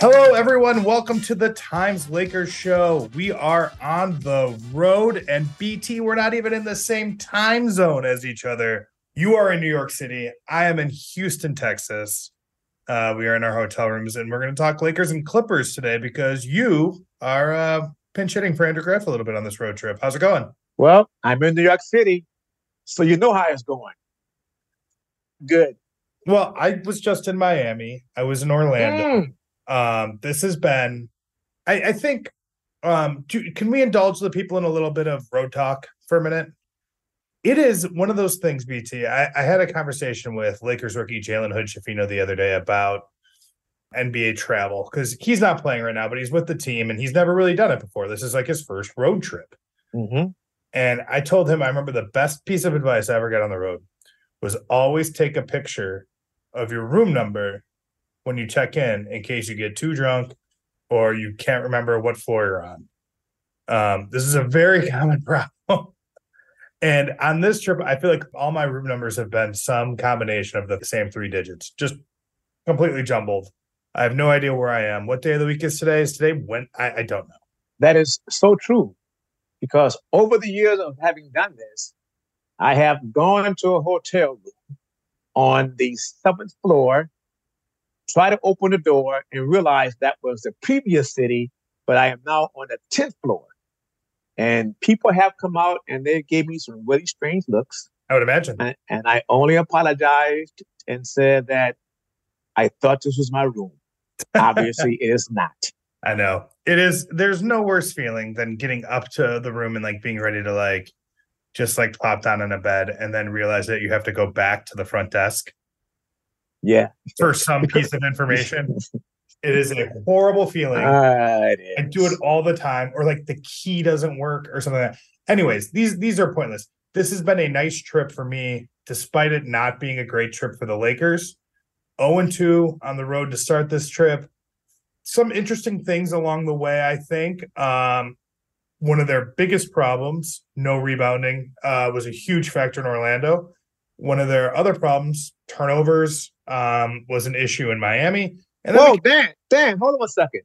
Hello, everyone. Welcome to the Times Lakers show. We are on the road, and BT, we're not even in the same time zone as each other. You are in New York City. I am in Houston, Texas. We are in our hotel rooms, and we're going to talk Lakers and Clippers today because you are pinch hitting for Andrew Griffith a little bit on this road trip. How's it going? Well, I'm in New York City, so you know how it's going. Good. Well, I was just in Miami. I was in Orlando. This has been, I think, can we indulge the people in a little bit of road talk for a minute? It is one of those things, BT. I had a conversation with Lakers rookie Jalen Hood-Shifino the other day about NBA travel because he's not playing right now, but he's with the team and he's never really done it before. This is like his first road trip. Mm-hmm. And I told him, I remember the best piece of advice I ever got on the road was always take a picture of your room number when you check in case you get too drunk or you can't remember what floor you're on. This is a very common problem. And on this trip, I feel like all my room numbers have been some combination of the same three digits, just completely jumbled. I have no idea where I am. What day of the week is today? Is today when? I don't know. That is so true, because over the years of having done this, I have gone to a hotel room on the 7th floor, try to open the door and realize that was the previous city, but I am now on the 10th floor. And people have come out and they gave me some really strange looks. I would imagine. And I only apologized and said that I thought this was my room. Obviously, it is not. I know. It is. There's no worse feeling than getting up to the room and like being ready to like just like plop down in a bed and then realize that you have to go back to the front desk. Yeah, for some piece of information. It is a horrible feeling. I do it all the time, or like the key doesn't work or something like that. Anyways, these are pointless. This has been a nice trip for me, despite it not being a great trip for the Lakers. 0-2 on the road to start this trip. Some interesting things along the way, I think. One of their biggest problems, no rebounding, was a huge factor in Orlando. One of their other problems, turnovers, was an issue in Miami. And then Dan, hold on a second.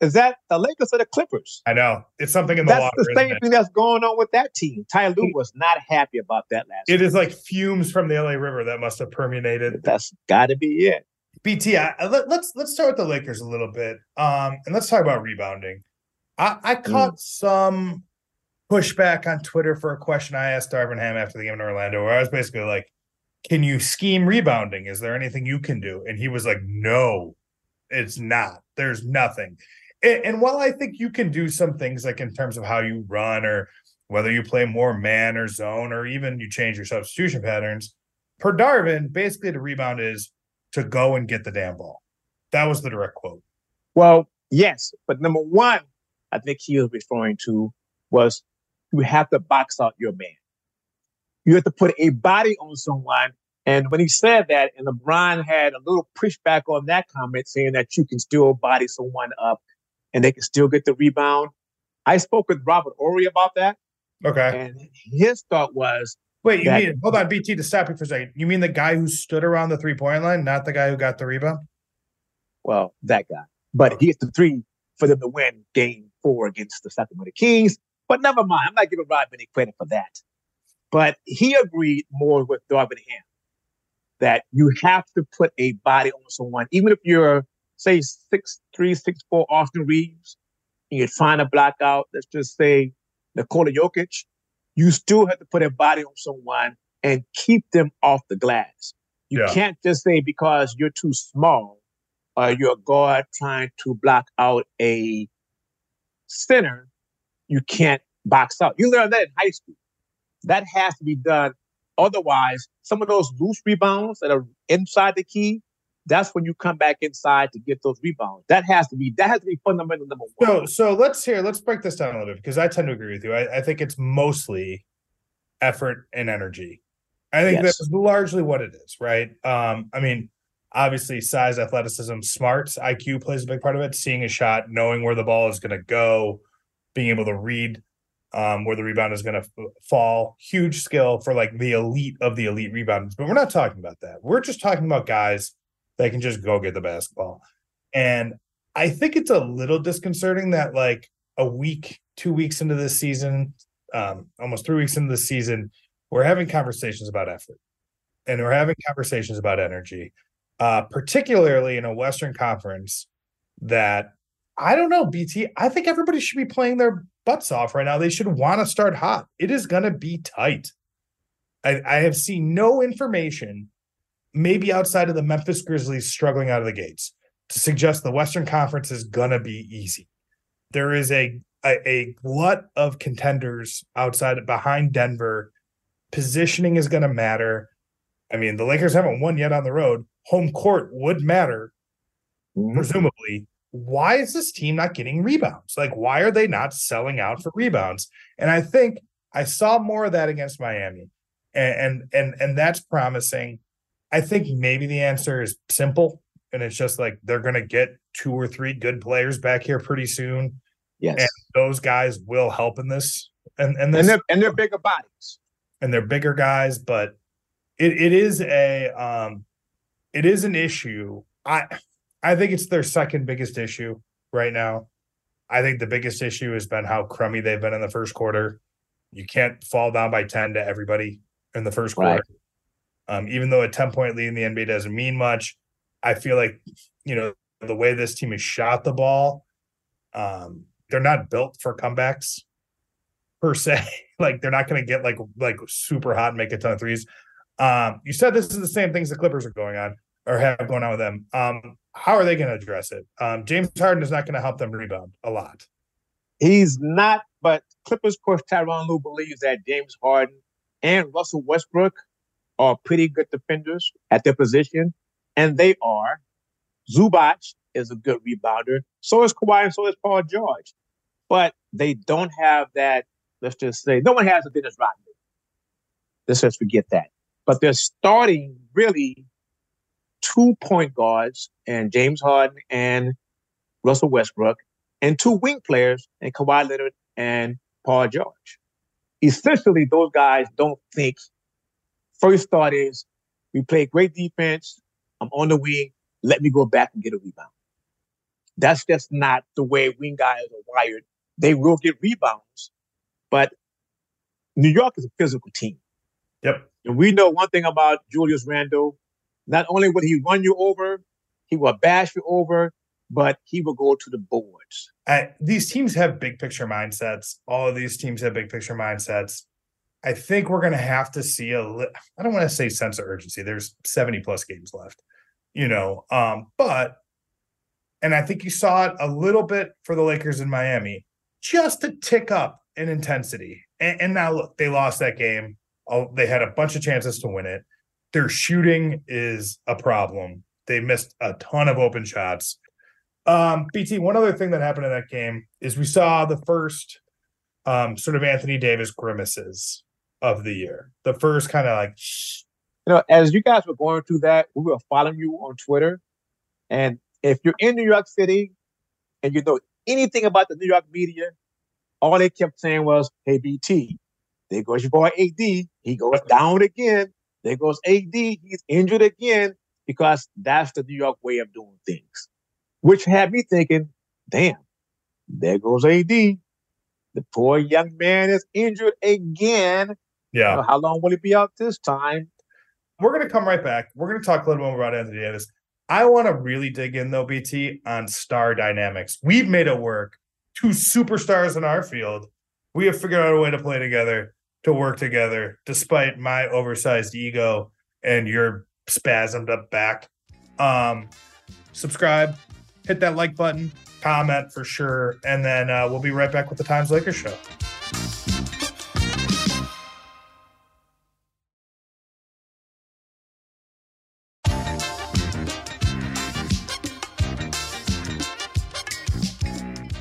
Is that the Lakers or the Clippers? I know. It's something in the water. That's the same thing that's going on with that team. Tyronn Lue was not happy about that last week. It is like fumes from the LA River that must have permeated. That's got to be it. BT, let's start with the Lakers a little bit. And let's talk about rebounding. I caught some pushback on Twitter for a question I asked Darvin Ham after the game in Orlando, where I was basically like, can you scheme rebounding? Is there anything you can do? And he was like, no, it's not. There's nothing. And while I think you can do some things like in terms of how you run or whether you play more man or zone or even you change your substitution patterns, per Darvin, basically the rebound is to go and get the damn ball. That was the direct quote. Well, yes. But number one, I think he was referring to was you have to box out your man. You have to put a body on someone. And when he said that, and LeBron had a little pushback on that comment, saying that you can still body someone up and they can still get the rebound. I spoke with Robert Horry about that. Okay. And his thought was... Wait, you mean... Hold on, BT, to stop you for a second. You mean the guy who stood around the three-point line, not the guy who got the rebound? Well, that guy. But he hit the three for them to win game 4 against the Sacramento Kings. But never mind. I'm not giving Rob any credit for that. But he agreed more with Darvin Ham that you have to put a body on someone. Even if you're, say, 6'3", 6'4", Austin Reeves, and you're trying to block out, let's just say, Nikola Jokic, you still have to put a body on someone and keep them off the glass. You can't just say because you're too small or you're a guard trying to block out a center, you can't box out. You learn that in high school. That has to be done. Otherwise, some of those loose rebounds that are inside the key, that's when you come back inside to get those rebounds. That has to be fundamental number one. So let's break this down a little bit because I tend to agree with you. I think it's mostly effort and energy. I think that's largely what it is, right? I mean, obviously size, athleticism, smarts, IQ plays a big part of it. Seeing a shot, knowing where the ball is going to go, being able to read where the rebound is going to fall. Huge skill for like the elite of the elite rebounders. But we're not talking about that. We're just talking about guys that can just go get the basketball. And I think it's a little disconcerting that like a week, 2 weeks into this season, almost 3 weeks into the season, we're having conversations about effort and we're having conversations about energy, particularly in a Western Conference that, I don't know, BT, I think everybody should be playing their butts off right now. They should want to start hot. It is going to be tight. I have seen no information, maybe outside of the Memphis Grizzlies struggling out of the gates, to suggest the Western Conference is going to be easy. There is a glut of contenders outside behind Denver. Positioning is going to matter. I mean, the Lakers haven't won yet on the road. Home court would matter, presumably. Why is this team not getting rebounds? Like, why are they not selling out for rebounds? And I think I saw more of that against Miami, and that's promising. I think maybe the answer is simple, and it's just like they're going to get two or three good players back here pretty soon. Yes, and those guys will help in this. And they're bigger bodies, and they're bigger guys, but it is an issue. I think it's their second biggest issue right now. I think the biggest issue has been how crummy they've been in the first quarter. You can't fall down by 10 to everybody in the first quarter. Even though a 10-point lead in the NBA doesn't mean much, I feel like, you know, the way this team has shot the ball, they're not built for comebacks per se. Like, they're not going to get like super hot and make a ton of threes. You said this is the same things the Clippers are going on or have going on with them. How are they going to address it? James Harden is not going to help them rebound a lot. He's not, but Clippers coach Tyronn Lue believes that James Harden and Russell Westbrook are pretty good defenders at their position, and they are. Zubac is a good rebounder. So is Kawhi and so is Paul George. But they don't have that, let's just say, no one has a Dennis Rodman. Let's just forget that. But they're starting really two point guards and James Harden and Russell Westbrook, and two wing players and Kawhi Leonard and Paul George. Essentially, those guys don't think. First thought is, we play great defense. I'm on the wing. Let me go back and get a rebound. That's just not the way wing guys are wired. They will get rebounds, but New York is a physical team. Yep. And we know one thing about Julius Randle. Not only would he run you over, he will bash you over, but he will go to the boards. These teams have big picture mindsets. All of these teams have big picture mindsets. I think we're going to have to see I don't want to say sense of urgency. There's 70 plus games left, you know. And I think you saw it a little bit for the Lakers in Miami, just to tick up in intensity. And now look, they lost that game. They had a bunch of chances to win it. Their shooting is a problem. They missed a ton of open shots. BT, one other thing that happened in that game is we saw the first sort of Anthony Davis grimaces of the year. The first kind of like, you know, as you guys were going through that, we were following you on Twitter. And if you're in New York City and you know anything about the New York media, all they kept saying was, hey, BT, there goes your boy AD. He goes down again. There goes AD. He's injured again, because that's the New York way of doing things, which had me thinking, damn, there goes AD. The poor young man is injured again. Yeah. So how long will he be out this time? We're going to come right back. We're going to talk a little more about Anthony Davis. I want to really dig in, though, BT, on star dynamics. We've made it work. Two superstars in our field. We have figured out a way to play together, to work together, despite my oversized ego and your spasmed up back. Subscribe, hit that like button, comment for sure, and then we'll be right back with the Times Lakers Show.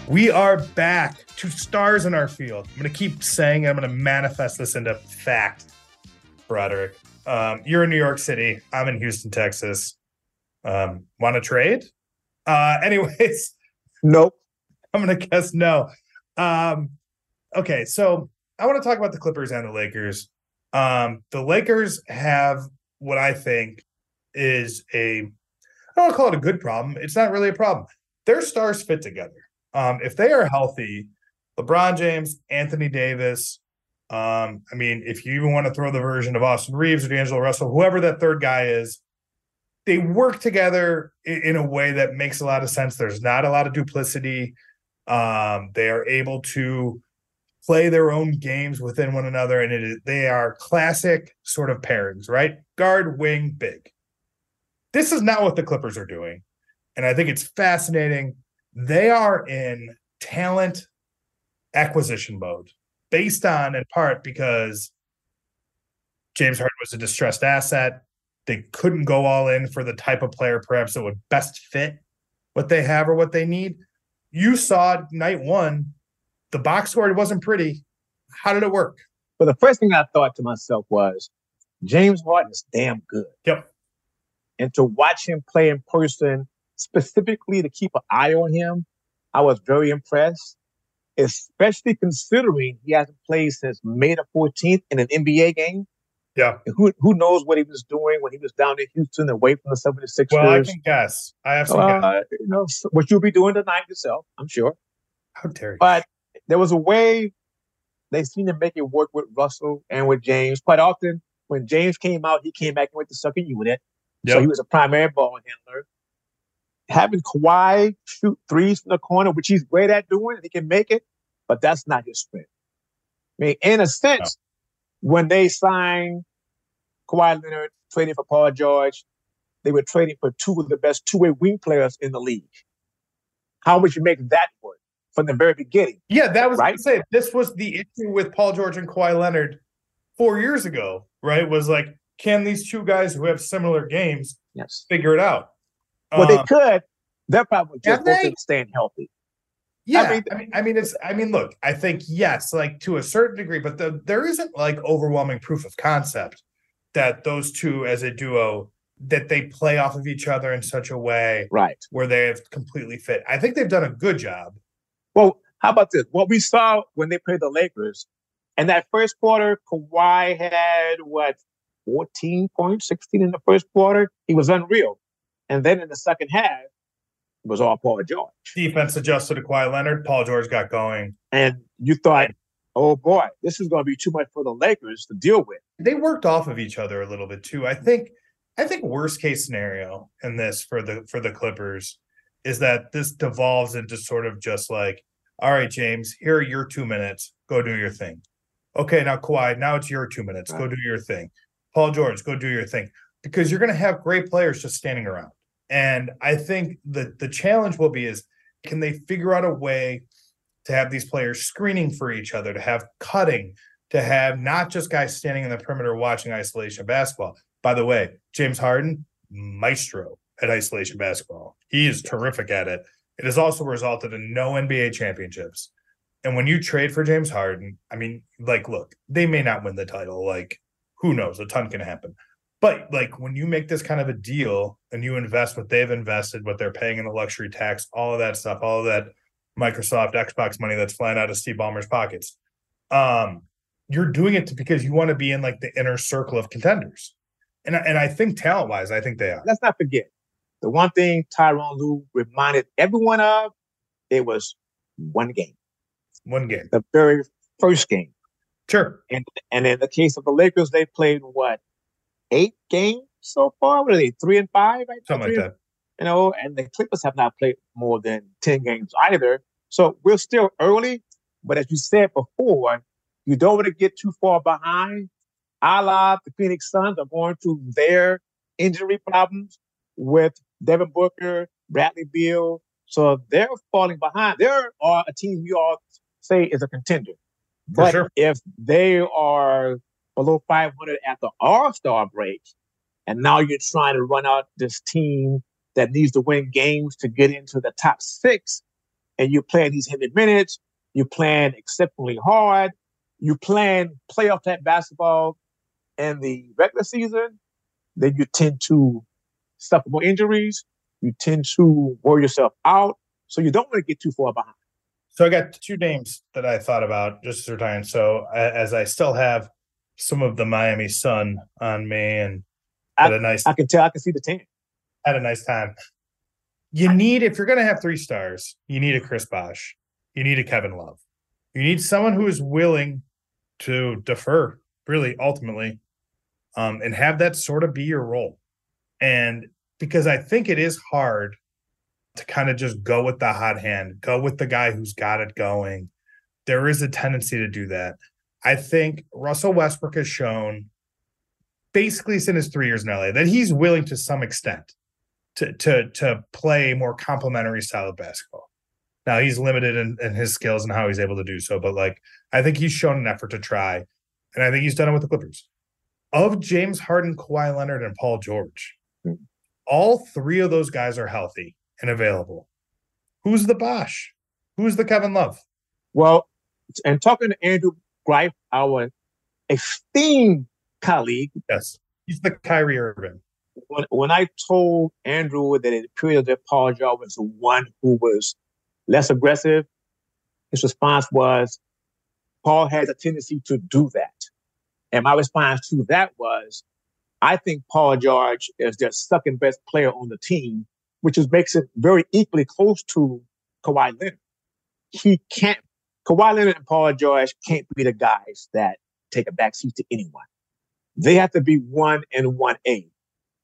We are back. Two stars in our field. I'm going to keep saying it. I'm going to manifest this into fact, Broderick. You're in New York City. I'm in Houston, Texas. Want to trade? Anyways. Nope. I'm going to guess no. Okay, so I want to talk about the Clippers and the Lakers. The Lakers have what I think is I don't want to call it a good problem. It's not really a problem. their stars fit together. If they are healthy, LeBron James, Anthony Davis, I mean, if you even want to throw the version of Austin Reeves or D'Angelo Russell, whoever that third guy is, they work together in a way that makes a lot of sense. There's not a lot of duplicity. They are able to play their own games within one another, and they are classic sort of pairings, right? Guard, wing, big. This is not what the Clippers are doing, and I think it's fascinating. They are in talent acquisition mode, based on, in part, because James Harden was a distressed asset. They couldn't go all in for the type of player perhaps that would best fit what they have or what they need. You saw night one, the box score wasn't pretty. How did it work? Well, the first thing I thought to myself was, James Harden is damn good. Yep. And to watch him play in person, specifically to keep an eye on him, I was very impressed, especially considering he hasn't played since May the 14th in an NBA game. Yeah. And who knows what he was doing when he was down in Houston away from the 76ers. Well, I can guess. I have some guess. You know, what you'll be doing tonight yourself, I'm sure. How dare you. But there was a way they seemed to make it work with Russell and with James. Quite often, when James came out, he came back and went to second unit. Yep. So he was a primary ball handler. Having Kawhi shoot threes from the corner, which he's great at doing, and he can make it, but that's not his strength. I mean, in a sense, when they signed Kawhi Leonard, trading for Paul George, they were trading for two of the best two-way wing players in the league. How would you make that work from the very beginning? Yeah, that was right. Say, this was the issue with Paul George and Kawhi Leonard 4 years ago, right? Was like, can these two guys who have similar games figure it out? Well, they could. They're probably just staying healthy. Yeah, I mean, look, I think, yes, like to a certain degree, but there isn't like overwhelming proof of concept that those two as a duo, that they play off of each other in such a way where they have completely fit. I think they've done a good job. Well, how about this? What we saw when they played the Lakers, in that first quarter, Kawhi had, 14 points, 16 in the first quarter? He was unreal. And then in the second half, it was all Paul George. Defense adjusted to Kawhi Leonard. Paul George got going. And you thought, oh, boy, this is going to be too much for the Lakers to deal with. They worked off of each other a little bit, too. I think worst case scenario in this for the Clippers is that this devolves into sort of just like, all right, James, here are your 2 minutes. Go do your thing. Okay, now, Kawhi, now it's your 2 minutes. Go do your thing. Paul George, go do your thing. Because you're going to have great players just standing around. And I think the challenge will be is, can they figure out a way to have these players screening for each other, to have cutting, to have not just guys standing in the perimeter watching isolation basketball. By the way, James Harden, maestro at isolation basketball. He is terrific at it. It has also resulted in no NBA championships. And when you trade for James Harden, I mean, like, look, they may not win the title. Like, who knows? A ton can happen. But, like, when you make this kind of a deal and you invest what they've invested, what they're paying in the luxury tax, all of that stuff, all of that Microsoft, Xbox money that's flying out of Steve Ballmer's pockets, you're doing it because you want to be in, like, the inner circle of contenders. And I think talent-wise, I think they are. Let's not forget, the one thing Tyronn Lue reminded everyone of, it was one game. One game. The very first game. Sure. And in the case of the Lakers, they played, 8 games so far? What are they, 3-5? Right? Something like that. You know, and the Clippers have not played more than 10 games either. So we're still early, but as you said before, you don't want to get too far behind. A la the Phoenix Suns are going through their injury problems with Devin Booker, Bradley Beal. So they're falling behind. They are a team we all say is a contender. But if they are below 500 at the All-Star break, and now you're trying to run out this team that needs to win games to get into the top 6, and you're playing these heavy minutes, you're playing exceptionally hard, you're playing playoff type basketball in the regular season, then you tend to suffer more injuries, you tend to wear yourself out, so you don't want to get too far behind. So I got two names that I thought about just for time. So as I still have some of the Miami Sun on me, and I can see the team. Had a nice time. You need, if you're going to have three stars, you need a Chris Bosh. You need a Kevin Love. You need someone who is willing to defer, really, ultimately, and have that sort of be your role. And because I think it is hard to kind of just go with the hot hand, go with the guy who's got it going. There is a tendency to do that. I think Russell Westbrook has shown, basically since his 3 years in LA, that he's willing to some extent to play more complementary style of basketball. Now, he's limited in his skills and how he's able to do so, but like, I think he's shown an effort to try, and I think he's done it with the Clippers. Of James Harden, Kawhi Leonard, and Paul George, all three of those guys are healthy and available. Who's the Bosh? Who's the Kevin Love? Well, and talking to Andrew Griffith, our esteemed colleague. Yes, he's the Kyrie Irving. When I told Andrew that it appeared that Paul George was the one who was less aggressive, his response was, Paul has a tendency to do that. And my response to that was, I think Paul George is their second best player on the team, which is, makes it very equally close to Kawhi Leonard. Kawhi Leonard and Paul George can't be the guys that take a backseat to anyone. They have to be 1 and 1A.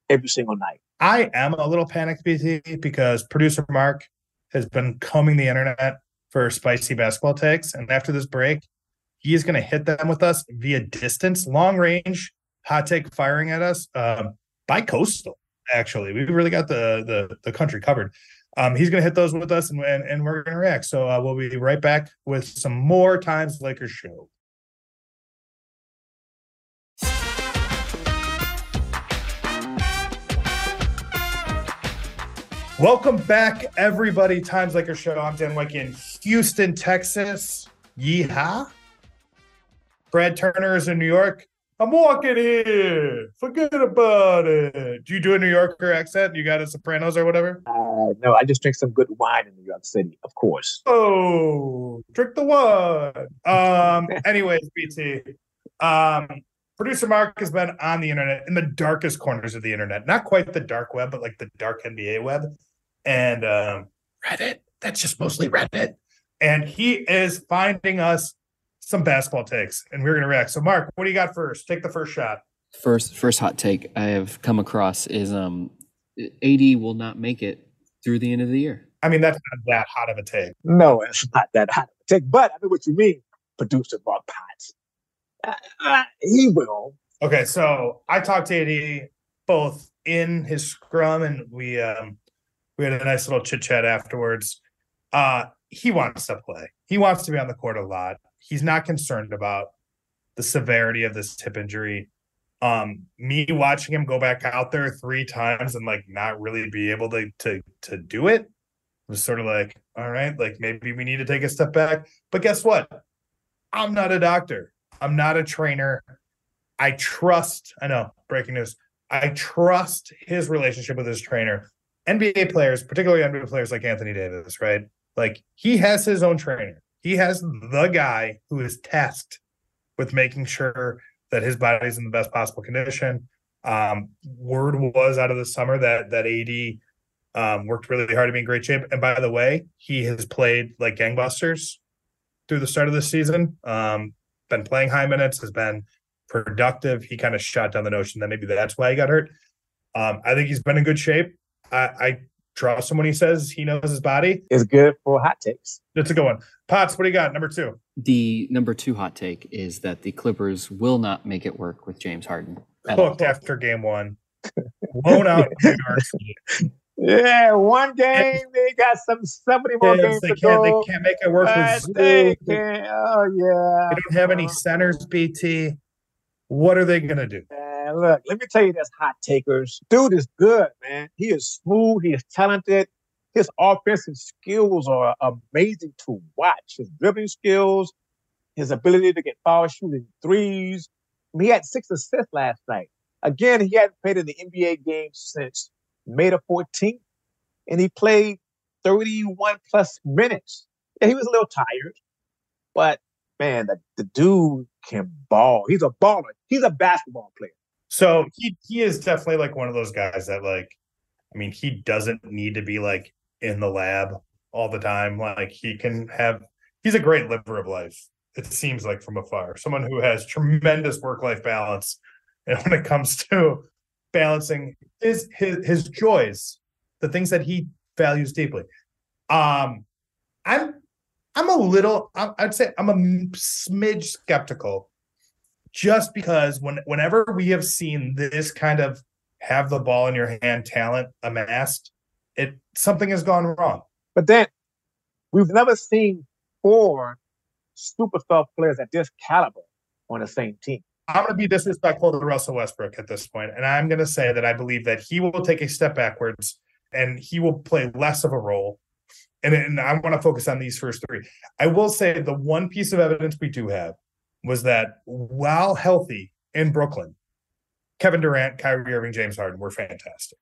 Every single night. I am a little panicked, BT, because producer Mark has been combing the internet for spicy basketball takes. And after this break, he is going to hit them with us via distance, long range, hot take firing at us, bi-coastal, actually. We've really got the country covered. He's going to hit those with us, and we're going to react. So we'll be right back with some more Times Lakers show. Welcome back, everybody. Times Lakers show. I'm Dan Woike in Houston, Texas. Yeehaw. Brad Turner is in New York. I'm walking here. Forget about it. Do you do a New Yorker accent? You got a Sopranos or whatever? No, I just drink some good wine in New York City, of course. Oh, drink the wine. Anyways, BT. Producer Mark has been on the internet, in the darkest corners of the internet. Not quite the dark web, but like the dark NBA web. And Reddit. That's just mostly Reddit. And he is finding us some basketball takes, and we're going to react. So, Mark, what do you got first? Take the first shot. First hot take I have come across is AD will not make it through the end of the year. I mean, that's not that hot of a take. No, it's not that hot of a take. But I know what you mean, producer Mark Potts. He will. Okay, so I talked to AD both in his scrum, and we had a nice little chit-chat afterwards. He wants to play. He wants to be on the court a lot. He's not concerned about the severity of this hip injury. Me watching him go back out there 3 times and, like, not really be able to do it was sort of like, all right, like, maybe we need to take a step back. But guess what? I'm not a doctor. I'm not a trainer. I trust his relationship with his trainer. NBA players, particularly NBA players like Anthony Davis, right? Like, he has his own trainer. He has the guy who is tasked with making sure that his body is in the best possible condition. Word was out of the summer that AD worked really hard to be in great shape. And by the way, he has played like gangbusters through the start of this season. Been playing high minutes, has been productive. He kind of shot down the notion that maybe that's why he got hurt. I think he's been in good shape. I trust him when he says he knows his body. It's good for hot takes. That's a good one. Potts, what do you got? Number two. The number two hot take is that the Clippers will not make it work with James Harden. Cooked after game one. Blown out. Yeah, one game. They got somebody more games to go. They can't make it work with Zubac. Oh, yeah. They don't have any centers, BT. What are they going to do? Look, let me tell you this, hot takers. Dude is good, man. He is smooth. He is talented. His offensive skills are amazing to watch. His dribbling skills, his ability to get foul shooting threes. I mean, he had 6 assists last night. Again, he hadn't played in the NBA game since May the 14th, and he played 31-plus minutes. Yeah, he was a little tired, but, man, the dude can ball. He's a baller. He's a basketball player. So he is definitely, like, one of those guys that, like, I mean, he doesn't need to be, like, in the lab all the time. Like he's a great liver of life. It seems like from afar, someone who has tremendous work-life balance. And when it comes to balancing his joys, the things that he values deeply. I'm a smidge skeptical just because whenever we have seen this kind of have the ball in your hand talent amassed, something has gone wrong. But then we've never seen four superstar players at this caliber on the same team. I'm going to be disrespectful to Russell Westbrook at this point, and I'm going to say that I believe that he will take a step backwards and he will play less of a role. And I want to focus on these first three. I will say the one piece of evidence we do have was that while healthy in Brooklyn, Kevin Durant, Kyrie Irving, James Harden were fantastic.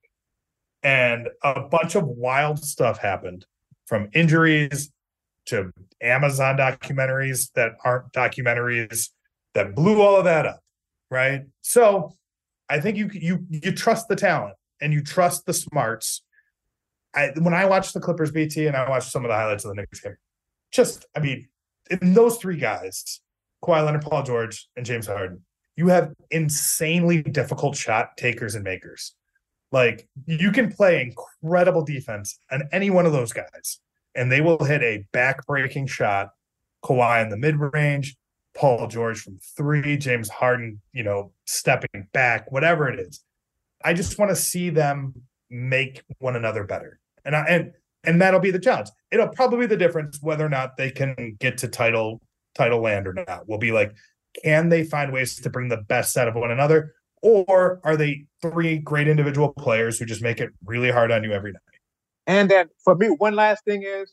And a bunch of wild stuff happened, from injuries to Amazon documentaries that aren't documentaries that blew all of that up, right? So I think you trust the talent and you trust the smarts. When I watched the Clippers BT and I watched some of the highlights of the Knicks game, in those three guys, Kawhi Leonard, Paul George, and James Harden, you have insanely difficult shot takers and makers. Like, you can play incredible defense on any one of those guys, and they will hit a back-breaking shot. Kawhi in the mid-range, Paul George from three, James Harden, stepping back, whatever it is. I just want to see them make one another better. And that'll be the challenge. It'll probably be the difference whether or not they can get to title land or not. We'll be like, can they find ways to bring the best out of one another? Or are they three great individual players who just make it really hard on you every night? And then for me, one last thing is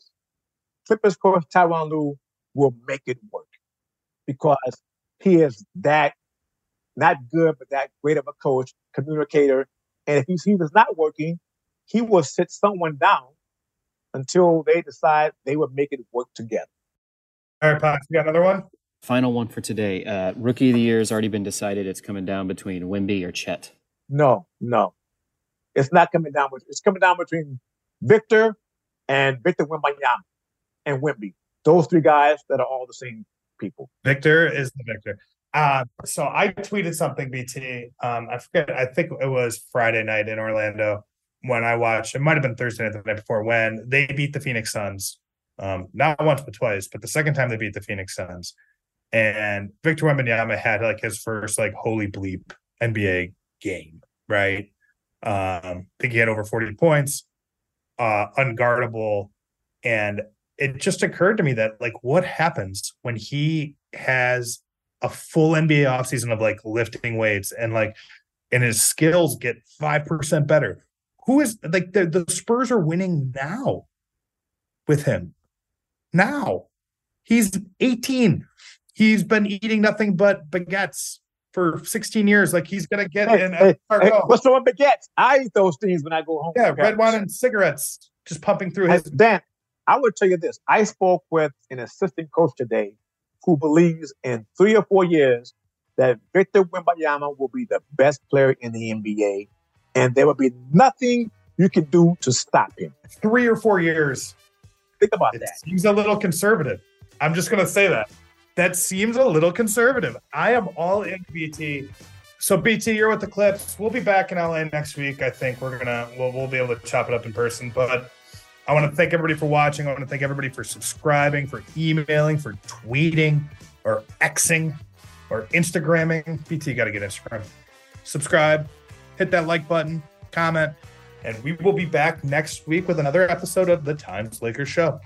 Clippers coach Tyronn Lue will make it work, because he is that not good, but that great of a coach, communicator. And if he was not working, he will sit someone down until they decide they would make it work together. All right, Pox, you got another one? Final one for today. Rookie of the year has already been decided. It's coming down between Wemby or Chet. No. It's not coming down. It's coming down between Victor Wembanyama and Wemby. Those three guys that are all the same people. Victor is the victor. So I tweeted something, BT. I forget. I think it was Friday night in Orlando when I watched. It might have been Thursday night the night before when they beat the Phoenix Suns. Not once but twice, but the second time they beat the Phoenix Suns. And Victor Wembanyama had his first holy bleep NBA game, right? I think he had over 40 points, unguardable, and it just occurred to me that what happens when he has a full NBA offseason of lifting weights and and his skills get 5% better. Who is the Spurs are winning now with him. Now he's 18. He's been eating nothing but baguettes for 16 years. He's going to get in. What's the one baguettes? I eat those things when I go home. Yeah, red wine and cigarettes just pumping through his. Dan, I would tell you this. I spoke with an assistant coach today who believes in 3 or 4 years that Victor Wembanyama will be the best player in the NBA, and there will be nothing you can do to stop him. 3 or 4 years. Think about that. Seems a little conservative. I'm just going to say that. That seems a little conservative. I am all in BT. So BT, you're with the Clips. We'll be back in LA next week. I think we'll be able to chop it up in person, but I want to thank everybody for watching. I want to thank everybody for subscribing, for emailing, for tweeting, or Xing, or Instagramming. BT, you got to get Instagram. Subscribe, hit that like button, comment, and we will be back next week with another episode of the Times Lakers Show.